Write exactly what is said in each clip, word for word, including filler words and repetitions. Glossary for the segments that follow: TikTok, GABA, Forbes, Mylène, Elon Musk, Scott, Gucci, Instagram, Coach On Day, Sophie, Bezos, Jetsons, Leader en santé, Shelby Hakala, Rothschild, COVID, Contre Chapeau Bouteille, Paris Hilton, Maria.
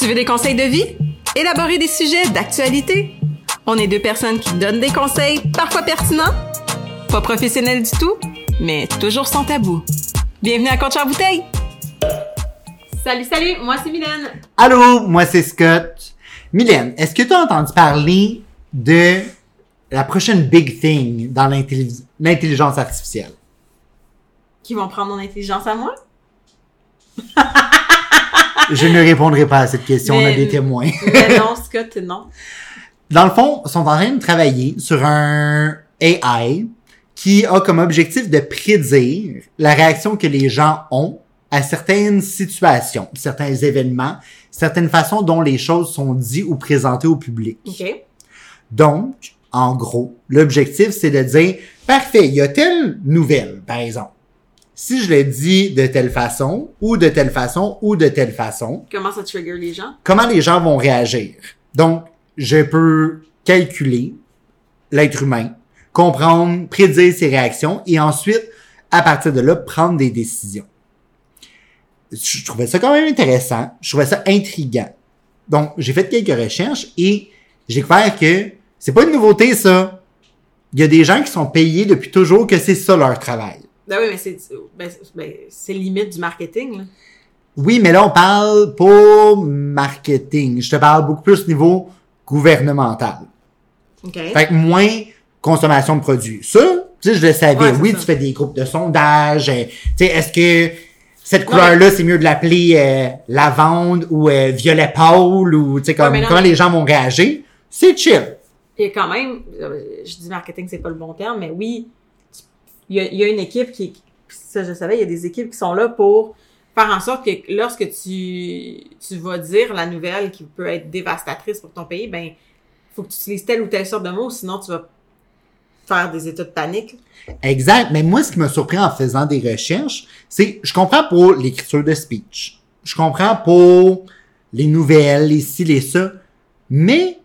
Tu veux des conseils de vie? Élaborer des sujets d'actualité? On est deux personnes qui donnent des conseils, parfois pertinents, pas professionnels du tout, mais toujours sans tabou. Bienvenue à Contre Chapeau Bouteille! Salut, salut! Moi, c'est Mylène. Allô, moi, c'est Scott. Mylène, est-ce que tu as entendu parler de la prochaine big thing dans l'intelli- l'intelligence artificielle? Qui vont prendre mon intelligence à moi? Je ne répondrai pas à cette question, mais, on a des témoins. Mais non, Scott, non. Dans le fond, ils sont en train de travailler sur un A I qui a comme objectif de prédire la réaction que les gens ont à certaines situations, certains événements, certaines façons dont les choses sont dites ou présentées au public. Okay. Donc, en gros, l'objectif, c'est de dire, parfait, il y a telle nouvelle, par exemple. Si je le dis de telle façon, ou de telle façon, ou de telle façon... Comment ça trigger les gens? Comment les gens vont réagir? Donc, je peux calculer l'être humain, comprendre, prédire ses réactions, et ensuite, à partir de là, prendre des décisions. Je trouvais ça quand même intéressant. Je trouvais ça intriguant. Donc, j'ai fait quelques recherches et j'ai découvert que c'est pas une nouveauté, ça. Il y a des gens qui sont payés depuis toujours que c'est ça leur travail. Ben oui, mais c'est, ben, ben, c'est limite du marketing, là. Oui, mais là, on parle pas marketing. Je te parle beaucoup plus au niveau gouvernemental. OK. Fait que moins consommation de produits. Ça, tu sais, je le savais. Ouais, oui, ça. Tu fais des groupes de sondages. Tu sais, est-ce que cette couleur-là, ouais, c'est mieux de l'appeler euh, lavande ou euh, violet pâle ou tu sais comme ouais, non, comment mais... les gens vont réagir, c'est chill. Et quand même, je dis marketing, c'est pas le bon terme, mais oui, il y, y a une équipe qui, ça je savais, il y a des équipes qui sont là pour faire en sorte que lorsque tu tu vas dire la nouvelle qui peut être dévastatrice pour ton pays, ben faut que tu utilises telle ou telle sorte de mots, sinon tu vas faire des états de panique. Exact. Mais moi, ce qui m'a surpris en faisant des recherches, c'est, je comprends pour l'écriture de speech. Je comprends pour les nouvelles, les ci, les ça. Mais,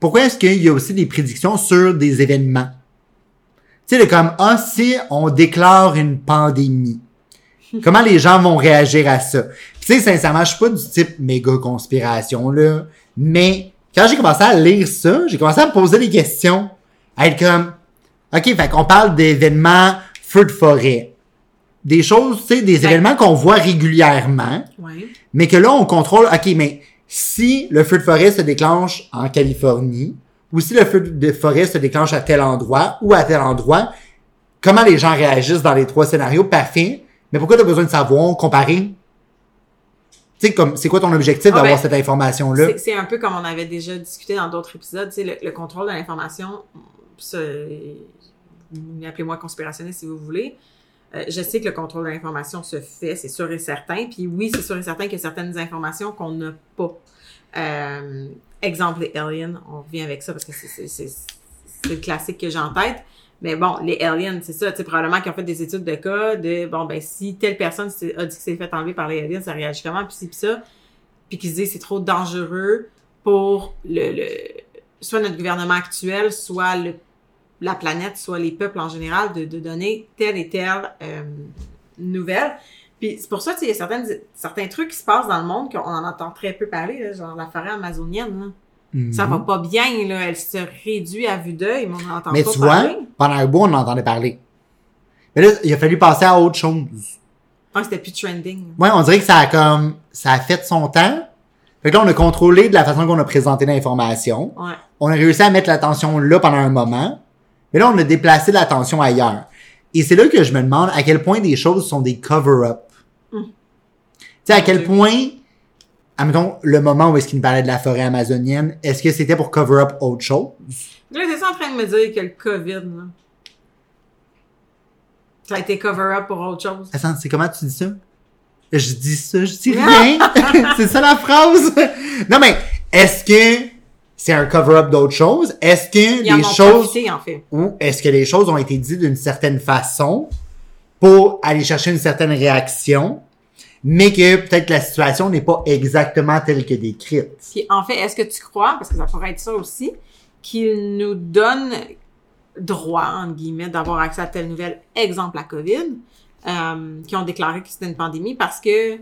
pourquoi est-ce qu'il y a aussi des prédictions sur des événements? Tu sais, comme, ah, si on déclare une pandémie, comment les gens vont réagir à ça? Tu sais, sincèrement, je suis pas du type méga conspiration, là. Mais, quand j'ai commencé à lire ça, j'ai commencé à me poser des questions. À être comme, OK, fait qu'on parle d'événements feux de forêt. Des choses, tu sais, des ouais. événements qu'on voit régulièrement, ouais. mais que là, on contrôle, OK, mais si le feu de forêt se déclenche en Californie, ou si le feu de forêt se déclenche à tel endroit ou à tel endroit, comment les gens réagissent dans les trois scénarios? Parfait. Mais pourquoi t'as besoin de savoir, comparer? Tu sais, comme, c'est quoi ton objectif d'avoir ah ben, cette information-là? C'est, c'est un peu comme on avait déjà discuté dans d'autres épisodes, tu sais, le, le contrôle de l'information... Se... appelez-moi conspirationniste si vous voulez. Euh, je sais que le contrôle de l'information se fait, c'est sûr et certain. Puis oui, c'est sûr et certain qu'il y a certaines informations qu'on n'a pas. Euh, exemple, les aliens, on revient avec ça parce que c'est, c'est, c'est, c'est le classique que j'ai en tête. Mais bon, les aliens, c'est ça, tu sais, probablement qu'ils ont fait des études de cas de, bon, ben si telle personne a dit que c'est fait enlever par les aliens, ça réagit comment, puis puis ça. Puis qu'ils se disent que c'est trop dangereux pour le, le soit notre gouvernement actuel, soit le la planète, soit les peuples en général, de, de donner telle et telle euh, nouvelle. Puis c'est pour ça, tu sais, il y a certaines, certains trucs qui se passent dans le monde qu'on en entend très peu parler, là, genre la forêt amazonienne. Là. Mm-hmm. Ça va pas bien, là, elle se réduit à vue d'œil, mais on n'en entend mais pas parler. Mais tu vois, pendant un bout, on en entendait parler. Mais là, il a fallu passer à autre chose. Ah, c'était plus trending. Ouais, on dirait que ça a comme, ça a fait son temps. Fait que là, on a contrôlé de la façon qu'on a présenté l'information. Ouais. On a réussi à mettre l'attention là pendant un moment. Mais là, on a déplacé l'attention ailleurs. Et c'est là que je me demande à quel point des choses sont des cover-up. Mmh. Tu sais, à quel point, admettons, le moment où est-ce qu'il me parlait de la forêt amazonienne, est-ce que c'était pour cover-up autre chose? Là, t'es en train de me dire que le COVID, là, ça a été cover-up pour autre chose. Attends, c'est comment tu dis ça? Je dis ça, je dis rien. C'est ça la phrase. Non, mais est-ce que... c'est un cover-up d'autres choses. Est-ce que Ils les en choses profité, en fait. Ou est-ce que les choses ont été dites d'une certaine façon pour aller chercher une certaine réaction, mais que peut-être la situation n'est pas exactement telle que décrite. Puis en fait, est-ce que tu crois, parce que ça pourrait être ça aussi, qu'ils nous donnent droit entre guillemets d'avoir accès à telle nouvelle, exemple la COVID, euh, qui ont déclaré que c'était une pandémie parce que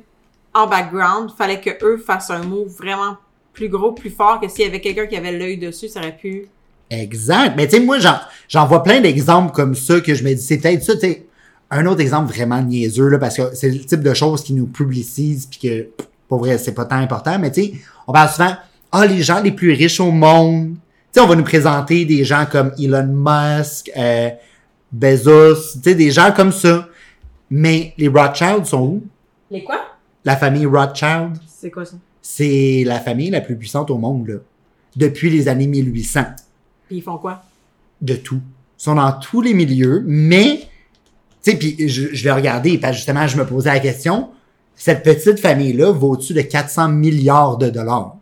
en background, fallait que eux fassent un move vraiment plus gros, plus fort, que s'il y avait quelqu'un qui avait l'œil dessus, ça aurait pu... Exact. Mais tu sais, moi, j'en, j'en vois plein d'exemples comme ça que je me dis, c'est peut-être ça, tu sais, un autre exemple vraiment niaiseux, là, parce que c'est le type de choses qui nous publicisent puis que, pour vrai, c'est pas tant important, mais tu sais, on parle souvent, ah, oh, les gens les plus riches au monde. Tu sais, on va nous présenter des gens comme Elon Musk, euh, Bezos, tu sais, des gens comme ça. Mais les Rothschild sont où? Les quoi? La famille Rothschild. C'est quoi ça? C'est la famille la plus puissante au monde, là. Depuis les années mille huit cents. Puis ils font quoi? De tout. Ils sont dans tous les milieux, mais, tu sais, puis je, je vais regarder, parce que justement, je me posais la question, cette petite famille-là vaut au-dessus de quatre cents milliards de dollars.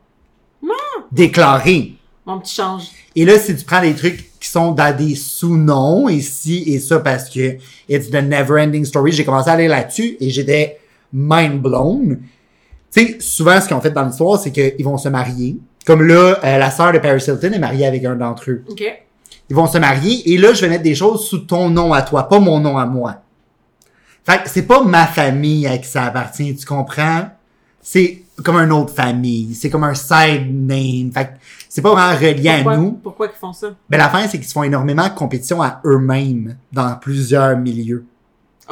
Mmh. Déclarés. Mon petit change. Et là, si tu prends des trucs qui sont dans des sous-noms, ici et ça, parce que it's the never-ending story, j'ai commencé à aller là-dessus et j'étais mind-blown. Tu sais, souvent, ce qu'ils ont fait dans l'histoire, c'est qu'ils vont se marier. Comme là, euh, la sœur de Paris Hilton est mariée avec un d'entre eux. OK. Ils vont se marier et là, je vais mettre des choses sous ton nom à toi, pas mon nom à moi. Fait que c'est pas ma famille à qui ça appartient, tu comprends? C'est comme une autre famille, c'est comme un side name. Fait que c'est pas vraiment relié pourquoi, à nous. Pourquoi ils font ça? Ben, la fin, c'est qu'ils se font énormément de compétition à eux-mêmes dans plusieurs milieux.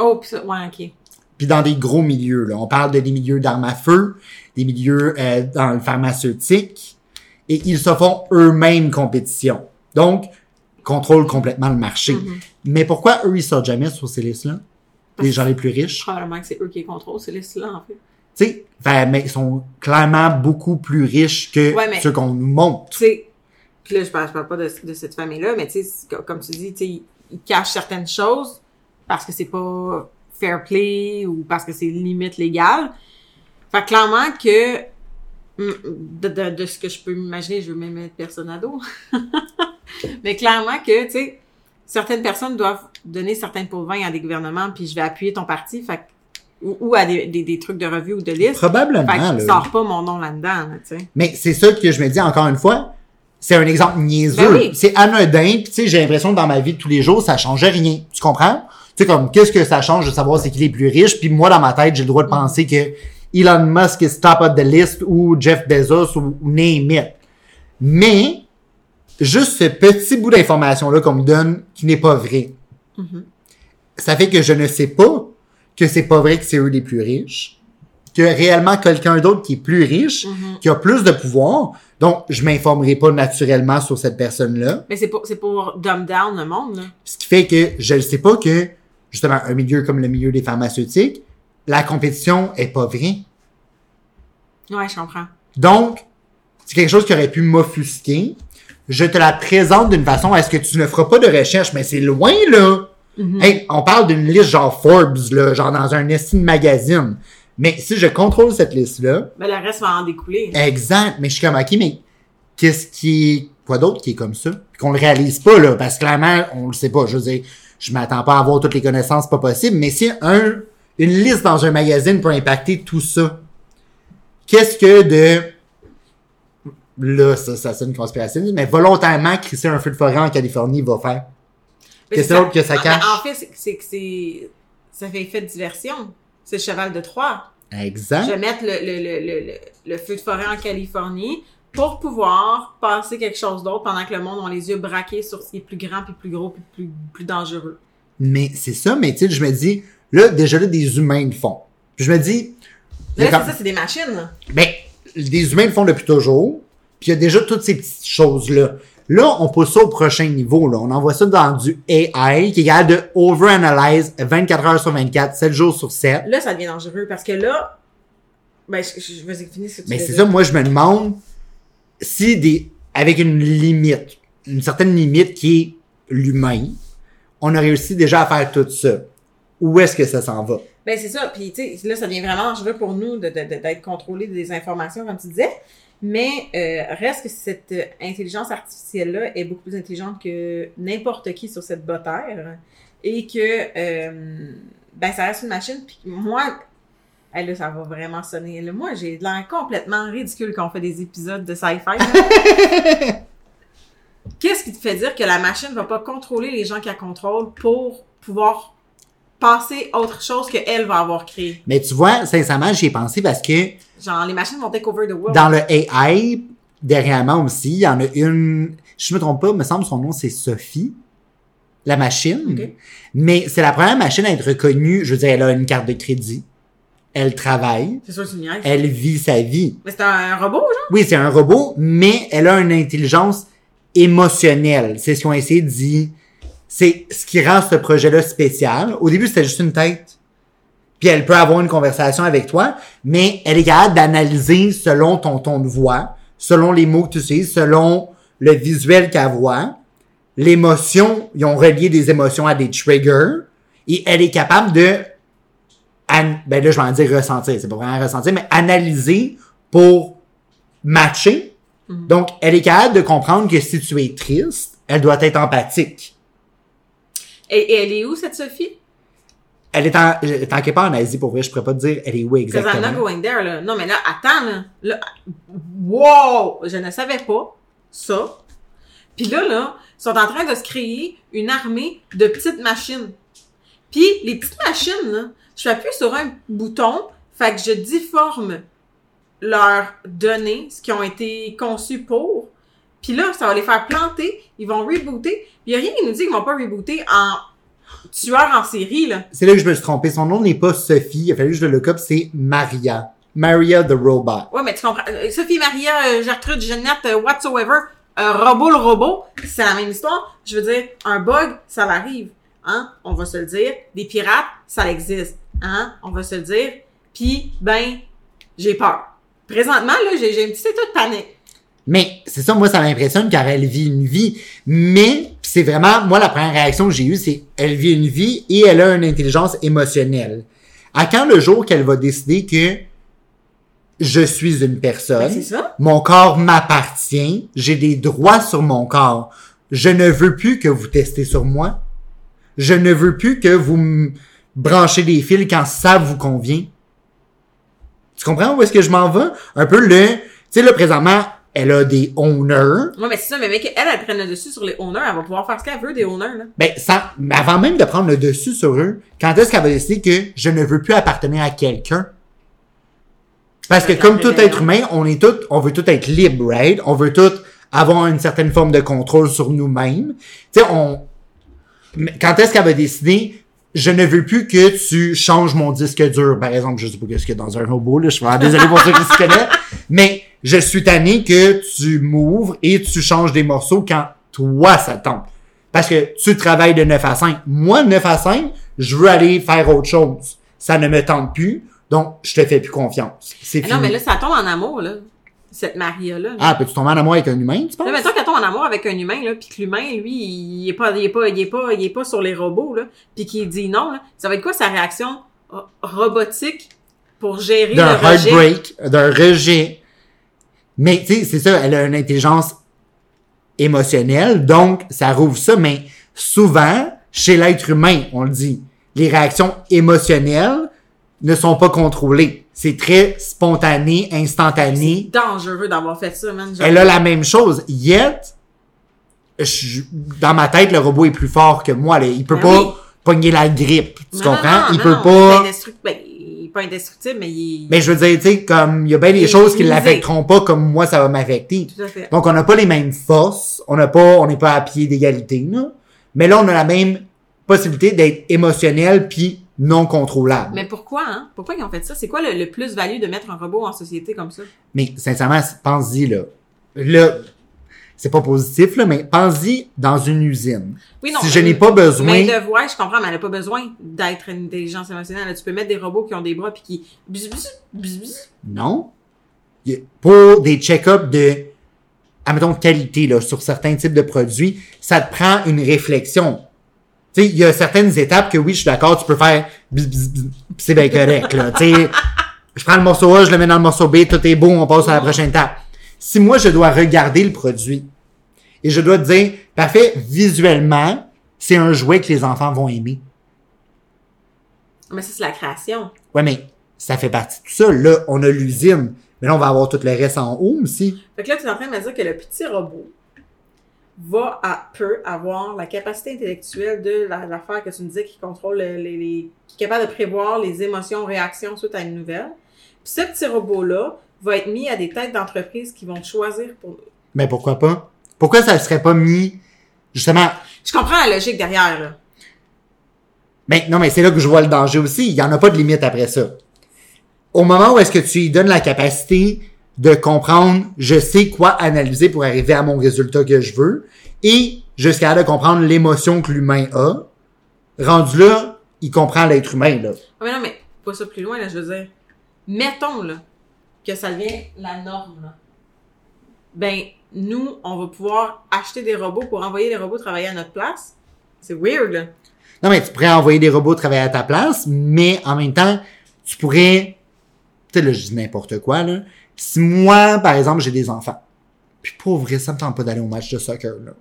Oh, pis ça, ouais, OK. Puis dans des gros milieux, là. On parle de des milieux d'armes à feu, des milieux euh, dans le pharmaceutique. Et ils se font eux-mêmes compétition. Donc, contrôlent complètement le marché. Mm-hmm. Mais pourquoi eux, ils sortent jamais sur ces listes-là? Parce les gens les plus riches? Probablement que c'est eux qui contrôlent ces listes-là, en fait. Tu sais, ben, mais ils sont clairement beaucoup plus riches que ouais, mais, ceux qu'on nous montre. Tu sais, puis là, je parle, je parle pas de, de cette famille-là, mais tu sais, comme tu dis, tu sais, ils cachent certaines choses parce que c'est pas fair play ou parce que c'est limite légal. Fait clairement que... De, de, de ce que je peux m'imaginer, je veux même être personne à dos. Mais clairement que, tu sais, certaines personnes doivent donner certains pots de vin à des gouvernements, puis je vais appuyer ton parti, fait ou, ou à des, des, des trucs de revue ou de liste. Probablement. Fait que je sors pas mon nom là-dedans, là, tu sais. Mais c'est ça que je me dis, encore une fois, c'est un exemple niaiseux. Ben oui. C'est anodin, puis tu sais, j'ai l'impression que dans ma vie de tous les jours, ça changeait rien. Tu comprends? Tu sais, comme, qu'est-ce que ça change de savoir c'est qui les plus riches, puis moi, dans ma tête, j'ai le droit de penser que Elon Musk is top of the list ou Jeff Bezos ou name it. Mais, juste ce petit bout d'information-là qu'on me donne qui n'est pas vrai. Mm-hmm. Ça fait que je ne sais pas que c'est pas vrai que c'est eux les plus riches, que réellement quelqu'un d'autre qui est plus riche, mm-hmm. qui a plus de pouvoir, donc je m'informerai pas naturellement sur cette personne-là. Mais c'est pour, c'est pour dumb down le monde, là. Ce qui fait que je ne sais pas que, justement, un milieu comme le milieu des pharmaceutiques, la compétition est pas vraie. Ouais, je comprends. Donc, c'est quelque chose qui aurait pu m'offusquer. Je te la présente d'une façon, est-ce que tu ne feras pas de recherche? Mais c'est loin, là! Mm-hmm. Hey, on parle d'une liste genre Forbes, là, genre dans un estime magazine. Mais si je contrôle cette liste-là... Ben, le reste va en découler. Exact. Mais je suis comme, OK, mais qu'est-ce qui est... Quoi d'autre qui est comme ça? Puis qu'on le réalise pas, là, parce que clairement, on le sait pas. Je veux dire, je m'attends pas à avoir toutes les connaissances, pas possible. Mais si un... Une liste dans un magazine peut impacter tout ça. Qu'est-ce que de... Là, ça, ça sonne conspirationniste, mais volontairement crisser un feu de forêt en Californie va faire. Mais qu'est-ce d'autre que ça cache? En fait, c'est que c'est, c'est... Ça fait effet de diversion. C'est le cheval de Troie. Exact. Je vais mettre le, le, le, le, le feu de forêt en Californie pour pouvoir passer quelque chose d'autre pendant que le monde a les yeux braqués sur ce qui est plus grand, puis plus gros, puis plus, plus dangereux. Mais c'est ça, mais tu sais, je me dis... Là, déjà là, des humains le font. Puis je me dis... Là, quand... c'est ça, c'est des machines. Ben, des humains le font depuis toujours. Puis il y a déjà toutes ces petites choses-là. Là, on pousse ça au prochain niveau. Là. On envoie ça dans du A I qui est capable de overanalyse vingt-quatre heures sur vingt-quatre, sept jours sur sept. Là, ça devient dangereux parce que là... Ben, je, je vais finir ce que tu Mais c'est dire. Ça, moi, je me demande si des... Avec une limite, une certaine limite qui est l'humain, on a réussi déjà à faire tout ça. Où est-ce que ça s'en va? Ben c'est ça. Puis, tu sais, là, ça devient vraiment dangereux pour nous de, de, de, d'être contrôlés des informations, comme tu disais. Mais euh, reste que cette intelligence artificielle-là est beaucoup plus intelligente que n'importe qui sur cette botte-terre. Et que, euh, ben, ça reste une machine. Puis moi, hey, là, ça va vraiment sonner. Là, moi, j'ai de l'air complètement ridicule quand on fait des épisodes de sci-fi. Qu'est-ce qui te fait dire que la machine ne va pas contrôler les gens qu'elle contrôle pour pouvoir... passer autre chose qu'elle va avoir créé. Mais tu vois, sincèrement, j'y ai pensé parce que... Genre, les machines vont take over the world. Dans le A I, dernièrement aussi, il y en a une... Je me trompe pas, il me semble son nom, c'est Sophie, la machine. Okay. Mais c'est la première machine à être reconnue. Je veux dire, elle a une carte de crédit. Elle travaille. C'est sûr que c'est une niaise. Elle vit sa vie. Mais c'est un robot, genre? Oui, c'est un robot, mais elle a une intelligence émotionnelle. C'est ce qu'on a essayé de dire. C'est ce qui rend ce projet-là spécial. Au début, c'était juste une tête. Puis elle peut avoir une conversation avec toi, mais elle est capable d'analyser selon ton ton de voix, selon les mots que tu utilises, selon le visuel qu'elle voit, l'émotion, ils ont relié des émotions à des triggers, et elle est capable de, an- ben là, je vais en dire ressentir, c'est pas vraiment ressentir, mais analyser pour matcher. Mm-hmm. Donc, elle est capable de comprendre que si tu es triste, elle doit être empathique. Et elle est où, cette Sophie? Elle est en, tant qu'elle est pas en Asie, pour vrai, je pourrais pas te dire elle est où exactement. Because I'm not going there, là. Non, mais là, attends, là. là. Wow! Je ne savais pas ça. Puis là, là, ils sont en train de se créer une armée de petites machines. Puis les petites machines, là, je appuie sur un bouton, fait que je difforme leurs données, ce qui ont été conçues pour. Puis là, ça va les faire planter, ils vont rebooter. Il y a rien qui nous dit qu'ils vont pas rebooter en tueur en série, là. C'est là que je me suis trompé. Son nom n'est pas Sophie. Il a fallu que je le look-up, c'est Maria. Maria the Robot. Ouais, mais tu comprends. Sophie, Maria, Gertrude, Jeannette, whatsoever, euh, robot le robot, c'est la même histoire. Je veux dire, un bug, ça l'arrive. Hein? On va se le dire. Des pirates, ça existe. Hein? On va se le dire. Puis, ben, j'ai peur. Présentement, là, j'ai, j'ai un petit état de panique. Mais c'est ça, moi, ça m'impressionne car elle vit une vie. Mais c'est vraiment, moi, la première réaction que j'ai eue, c'est elle vit une vie et elle a une intelligence émotionnelle. À quand le jour qu'elle va décider que je suis une personne, ben, c'est ça? Mon corps m'appartient, j'ai des droits sur mon corps, je ne veux plus que vous testez sur moi, je ne veux plus que vous me branchez des fils quand ça vous convient. Tu comprends où est-ce que je m'en vais? Un peu le, tu sais, là, présentement, elle a des owners. Ouais, mais c'est ça, mais mec, elle, elle prenne le dessus sur les owners, elle va pouvoir faire ce qu'elle veut des owners, là. Ben, ça, avant même de prendre le dessus sur eux, quand est-ce qu'elle va décider que je ne veux plus appartenir à quelqu'un? Parce que comme tout être humain, on est tout, on veut tout être libre, right? On veut tout avoir une certaine forme de contrôle sur nous-mêmes. Tu sais, on, quand est-ce qu'elle va décider, je ne veux plus que tu changes mon disque dur, par exemple, je sais pas ce qu'il y a dans un robot, là, je suis vraiment désolé pour ceux qui se connaissent, mais, je suis tanné que tu m'ouvres et tu changes des morceaux quand toi ça tombe. Parce que tu travailles de neuf à cinq. Moi, neuf à cinq, je veux aller faire autre chose. Ça ne me tente plus, donc je te fais plus confiance. C'est mais fini. Non, mais là, ça tombe en amour, là. Cette Maria-là. Là. Ah, peux-tu tomber en amour avec un humain, tu penses? Là, mais toi, qu'elle tombe en amour avec un humain, là, pis que l'humain, lui, il est pas, il est pas, il est pas, il est pas sur les robots, là, pis qu'il dit non, là. Ça va être quoi sa réaction robotique pour gérer d'un le rejet? D'un heartbreak, d'un rejet. Mais, tu sais, c'est ça, elle a une intelligence émotionnelle, donc ça rouvre ça, mais souvent, chez l'être humain, on le dit, les réactions émotionnelles ne sont pas contrôlées. C'est très spontané, instantané. C'est dangereux d'avoir fait ça, man. Genre. Elle a la même chose, yet, je, dans ma tête, le robot est plus fort que moi, là. Il peut mais pas oui. pogner la grippe, tu non, comprends? Non, non, il non, peut non, pas... Ben, pas indestructible, mais il... Mais je veux dire, tu sais, comme, il y a bien des choses qui ne l'affecteront pas comme moi, ça va m'affecter. Tout à fait. Donc, on n'a pas les mêmes forces, on n'a pas, on n'est pas à pied d'égalité, là. Mais là, on a la même possibilité d'être émotionnel puis non contrôlable. Mais pourquoi, hein? Pourquoi ils ont fait ça? C'est quoi le, le plus-value de mettre un robot en société comme ça? Mais, sincèrement, pense-y, là. Là, c'est pas positif, là, mais pense-y dans une usine. Oui, non, si je n'ai pas besoin... Mais de voir, je comprends, mais elle n'a pas besoin d'être une intelligence émotionnelle. Là, tu peux mettre des robots qui ont des bras puis qui... Bzz, bzz, bzz, bzz. Non. Pour des check-ups de, admettons, qualité là, sur certains types de produits, ça te prend une réflexion. Tu sais, il y a certaines étapes que, oui, je suis d'accord, tu peux faire... Bzz, bzz, bzz, c'est bien correct, là. Tu sais, je prends le morceau A, je le mets dans le morceau B, tout est beau, on passe à la prochaine étape. Si moi, je dois regarder le produit et je dois te dire, parfait, visuellement, c'est un jouet que les enfants vont aimer. Mais ça, c'est la création. Ouais, mais ça fait partie de tout ça. Là, on a l'usine, mais là, on va avoir tout le reste en haut aussi. Fait que là, tu es en train de me dire que le petit robot va à, peut avoir la capacité intellectuelle de la, l'affaire que tu me dis qui contrôle les, les, les, qui est capable de prévoir les émotions, réactions suite à une nouvelle. Puis ce petit robot-là va être mis à des têtes d'entreprises qui vont choisir pour... Mais pourquoi pas? Pourquoi ça ne serait pas mis, justement... Je comprends la logique derrière, là. Mais non, mais c'est là que je vois le danger aussi. Il n'y en a pas de limite après ça. Au moment où est-ce que tu lui donnes la capacité de comprendre, je sais quoi analyser pour arriver à mon résultat que je veux, et jusqu'à là de comprendre l'émotion que l'humain a, rendu là, il comprend l'être humain, là. Ah, mais non, mais pas ça plus loin, là, je veux dire. Mettons, là, que ça devient la norme, là. Ben, nous, on va pouvoir acheter des robots pour envoyer des robots travailler à notre place. C'est weird, là. Non, mais tu pourrais envoyer des robots travailler à ta place, mais en même temps, tu pourrais... Tu sais, là, je dis n'importe quoi, là. Si moi, par exemple, j'ai des enfants, puis pour vrai, ça me tente pas d'aller au match de soccer, là.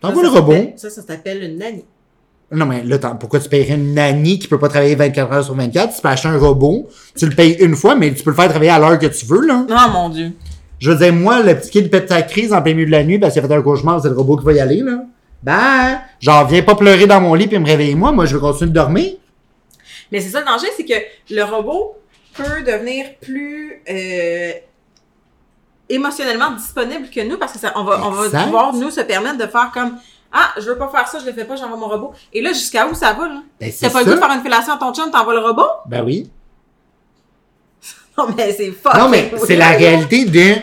T'envoies le robot. Ça, ça s'appelle une nanny. Non, mais là, pourquoi tu paierais une nanny qui peut pas travailler vingt-quatre heures sur vingt-quatre? Tu peux acheter un robot, tu le payes une fois, mais tu peux le faire travailler à l'heure que tu veux, là. Oh, mon Dieu. Je veux dire, moi, le petit kid pète sa crise en plein milieu de la nuit parce qu'il a fait un cauchemar, c'est le robot qui va y aller, là. Ben, genre, viens pas pleurer dans mon lit puis me réveiller, moi. Moi, je veux continuer de dormir. Mais c'est ça le danger, c'est que le robot peut devenir plus euh, émotionnellement disponible que nous parce que ça, on va, on va pouvoir, nous, se permettre de faire comme... Ah, je veux pas faire ça, je le fais pas, j'envoie mon robot. Et là, jusqu'à où ça va, là? Ben, c'est T'as pas ça. Le goût de faire une fellation à ton chum, t'envoies le robot? Ben oui. Non, mais c'est fort. Non, mais c'est la réalité de...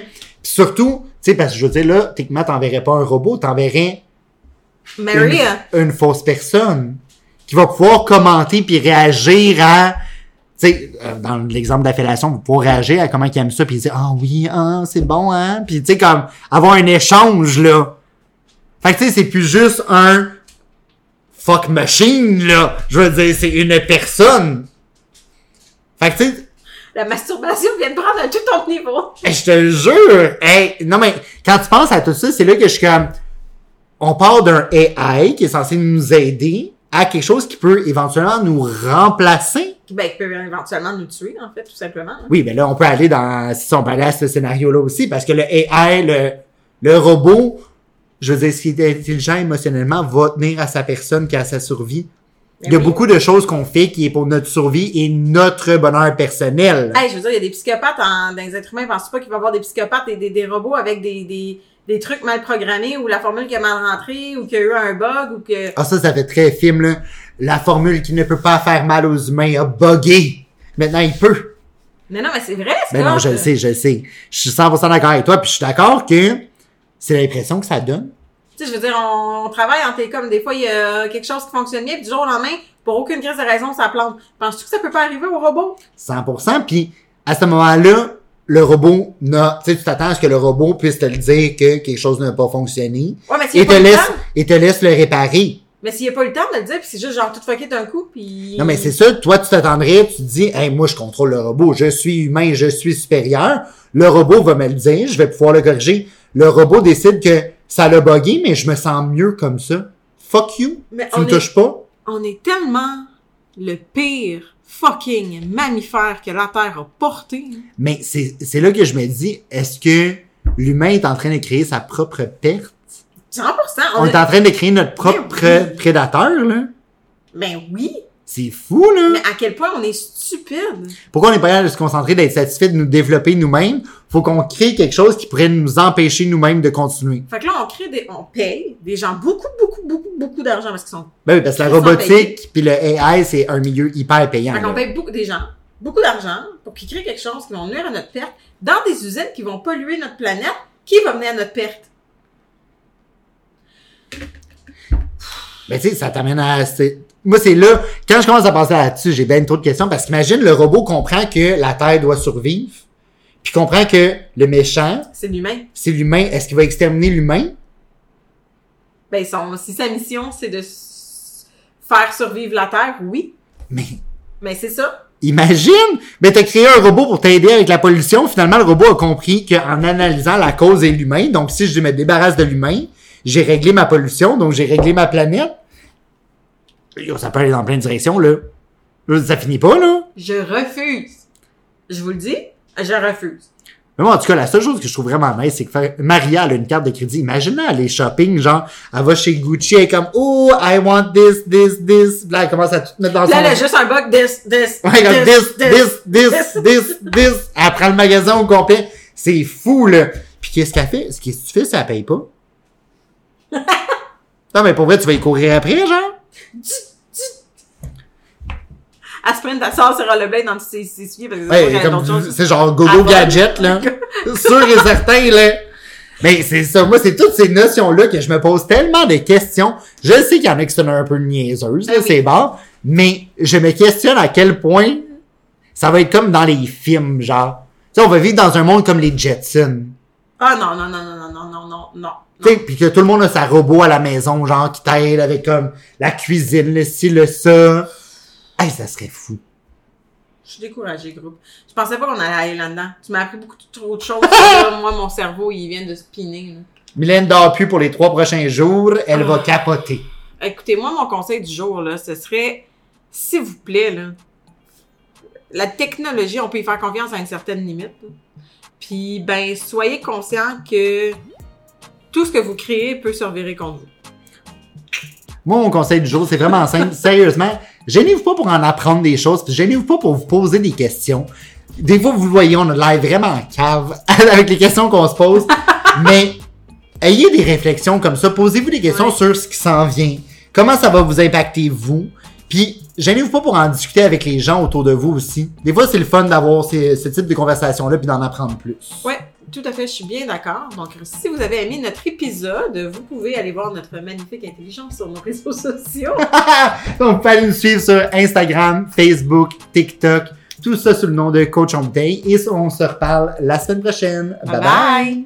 Surtout, tu sais, parce que je veux dire, là, techniquement, t'enverrais pas un robot, t'enverrais... Maria. Une, une fausse personne qui va pouvoir commenter puis réagir à... Tu sais, dans l'exemple de la fellation, vous pouvez réagir à comment il aime ça puis dire « Ah oui, ah, c'est bon, hein? » Puis tu sais, comme, avoir un échange, là. Fait que tu sais, c'est plus juste un fuck machine, là. Je veux dire, c'est une personne. Fait que tu sais... La masturbation vient de prendre à tout ton niveau. Je te le jure. Hey, non, mais quand tu penses à tout ça, c'est là que je suis comme... On part d'un A I qui est censé nous aider à quelque chose qui peut éventuellement nous remplacer. Ben, qui peut éventuellement nous tuer, en fait, tout simplement. Hein. Oui, mais là, on peut aller dans... Si on peut aller à ce scénario-là aussi, parce que le A I, le, le robot... Je veux dire, ce qui est intelligent émotionnellement va tenir à sa personne qu'à sa survie. Mais il y a oui. beaucoup de choses qu'on fait qui est pour notre survie et notre bonheur personnel. Hey, je veux dire, il y a des psychopathes en, dans les êtres humains. Penses-tu pas qu'il va y avoir des psychopathes et des, des robots avec des, des, des trucs mal programmés ou la formule qui est mal rentrée ou qu'il y a eu un bug ou que... Ah, ça, ça fait très film, là. La formule qui ne peut pas faire mal aux humains a buggé. Maintenant, il peut. Mais non, mais c'est vrai, c'est Mais ben non, je le sais, je le sais. Je suis cent pour cent d'accord avec toi puis je suis d'accord que... C'est l'impression que ça donne. Tu sais, je veux dire, on, on travaille en télécom. Des fois, il y a quelque chose qui fonctionne bien, puis du jour au lendemain, pour aucune crise de raison, ça plante. Penses-tu que ça peut pas arriver au robot? cent pour cent. Puis, à ce moment-là, le robot n'a... Tu sais, tu t'attends à ce que le robot puisse te le dire que quelque chose n'a pas fonctionné. Ouais, mais s'il n'y a pas le temps... Et te laisse le réparer. Mais s'il n'y a pas le temps de le dire, puis c'est juste genre tout fucké d'un coup, puis... Non, mais c'est ça. Toi, tu t'attendrais, tu te dis, hey, moi, je contrôle le robot. Je suis humain, je suis supérieur. Le robot va me le dire, je vais pouvoir le corriger. Le robot décide que ça l'a buggé, mais je me sens mieux comme ça. Fuck you. Mais tu me touches pas. On est tellement le pire fucking mammifère que la Terre a porté. Mais c'est, c'est là que je me dis, est-ce que l'humain est en train de créer sa propre perte? cent pour cent. On, on est... est en train de créer notre propre oui. prédateur, là. Ben oui. C'est fou, là! Mais à quel point on est stupide! Pourquoi on n'est pas capable de se concentrer, d'être satisfait, de nous développer nous-mêmes? Faut qu'on crée quelque chose qui pourrait nous empêcher nous-mêmes de continuer. Fait que là, on crée des... On paye des gens beaucoup, beaucoup, beaucoup, beaucoup d'argent parce qu'ils sont... Ben oui, parce que la robotique puis le A I, c'est un milieu hyper payant. Fait qu'on là. paye beaucoup des gens, beaucoup d'argent pour qu'ils créent quelque chose qui vont nuire à notre perte dans des usines qui vont polluer notre planète, qui va mener à notre perte. Ben tu sais, ça t'amène à... C'est... Moi, c'est là, quand je commence à penser là-dessus, j'ai bien trop de questions, parce qu'imagine, le robot comprend que la Terre doit survivre, puis comprend que le méchant... C'est l'humain. C'est l'humain. Est-ce qu'il va exterminer l'humain? Ben, son, si sa mission, c'est de s- faire survivre la Terre, oui. Mais... Mais c'est ça. Imagine! Mais t'as créé un robot pour t'aider avec la pollution. Finalement, le robot a compris qu'en analysant la cause et l'humain, donc si je me débarrasse de l'humain, j'ai réglé ma pollution, donc j'ai réglé ma planète. Ça peut aller dans plein de directions, là. Ça finit pas, là. Je refuse. Je vous le dis, je refuse. Mais moi, en tout cas, la seule chose que je trouve vraiment nice, c'est que Maria, elle a une carte de crédit. Imaginez, elle est shopping, genre, elle va chez Gucci, elle est comme, oh, I want this, this, this. Là, elle commence à tout mettre dans son... Là, elle a juste un bug, this, this, ouais, comme, this, this, this, this, this, this. Elle prend le magasin au complet. C'est fou, là. Puis qu'est-ce qu'elle fait? Ce qu'est-ce que tu fais si elle paye pas? Non, mais pour vrai, tu vas y courir après, genre? Elle se prenne ta soeur sur Rollerblade dans ses souliers parce que ouais, c'est comme du, c'est genre gogo gadget, là. Sûr et certain, là. Mais c'est ça. Moi, c'est toutes ces notions-là que je me pose tellement de questions. Je sais qu'il y en a qui sont un peu niaiseuses, là, ah, c'est oui. bon. Mais je me questionne à quel point ça va être comme dans les films, genre. Tu sais, on va vivre dans un monde comme les Jetsons. Ah, non, non, non, non, non, non, non, non. Tu sais, pis que tout le monde a sa robot à la maison, genre, qui t'aide avec, comme, la cuisine, le ci, le ça. Hey, ça serait fou. Je suis découragée, groupe. Je pensais pas qu'on allait aller là-dedans. Tu m'as appris beaucoup trop de choses. Là, moi, mon cerveau, il vient de spinner. Là. Mylène dort plus pour les trois prochains jours. Elle ah. va capoter. Écoutez, moi, mon conseil du jour, là, ce serait, s'il vous plaît, là, la technologie, on peut y faire confiance à une certaine limite. Là. Puis, ben, soyez conscients que tout ce que vous créez peut se revirer contre vous. Moi, mon conseil du jour, c'est vraiment simple. Sérieusement, gênez-vous pas pour en apprendre des choses, puis gênez-vous pas pour vous poser des questions. Des fois, vous voyez, on a l'air vraiment en cave avec les questions qu'on se pose, mais ayez des réflexions comme ça. Posez-vous des questions ouais. sur ce qui s'en vient. Comment ça va vous impacter, vous? Puis, gênez-vous pas pour en discuter avec les gens autour de vous aussi. Des fois, c'est le fun d'avoir ces, ce type de conversation-là, puis d'en apprendre plus. Ouais. Tout à fait, je suis bien d'accord. Donc, si vous avez aimé notre épisode, vous pouvez aller voir notre magnifique intelligence sur nos réseaux sociaux. Donc, vous pouvez nous suivre sur Instagram, Facebook, TikTok, tout ça sous le nom de Coach On Day. Et on se reparle la semaine prochaine. Bye bye! Bye. Bye.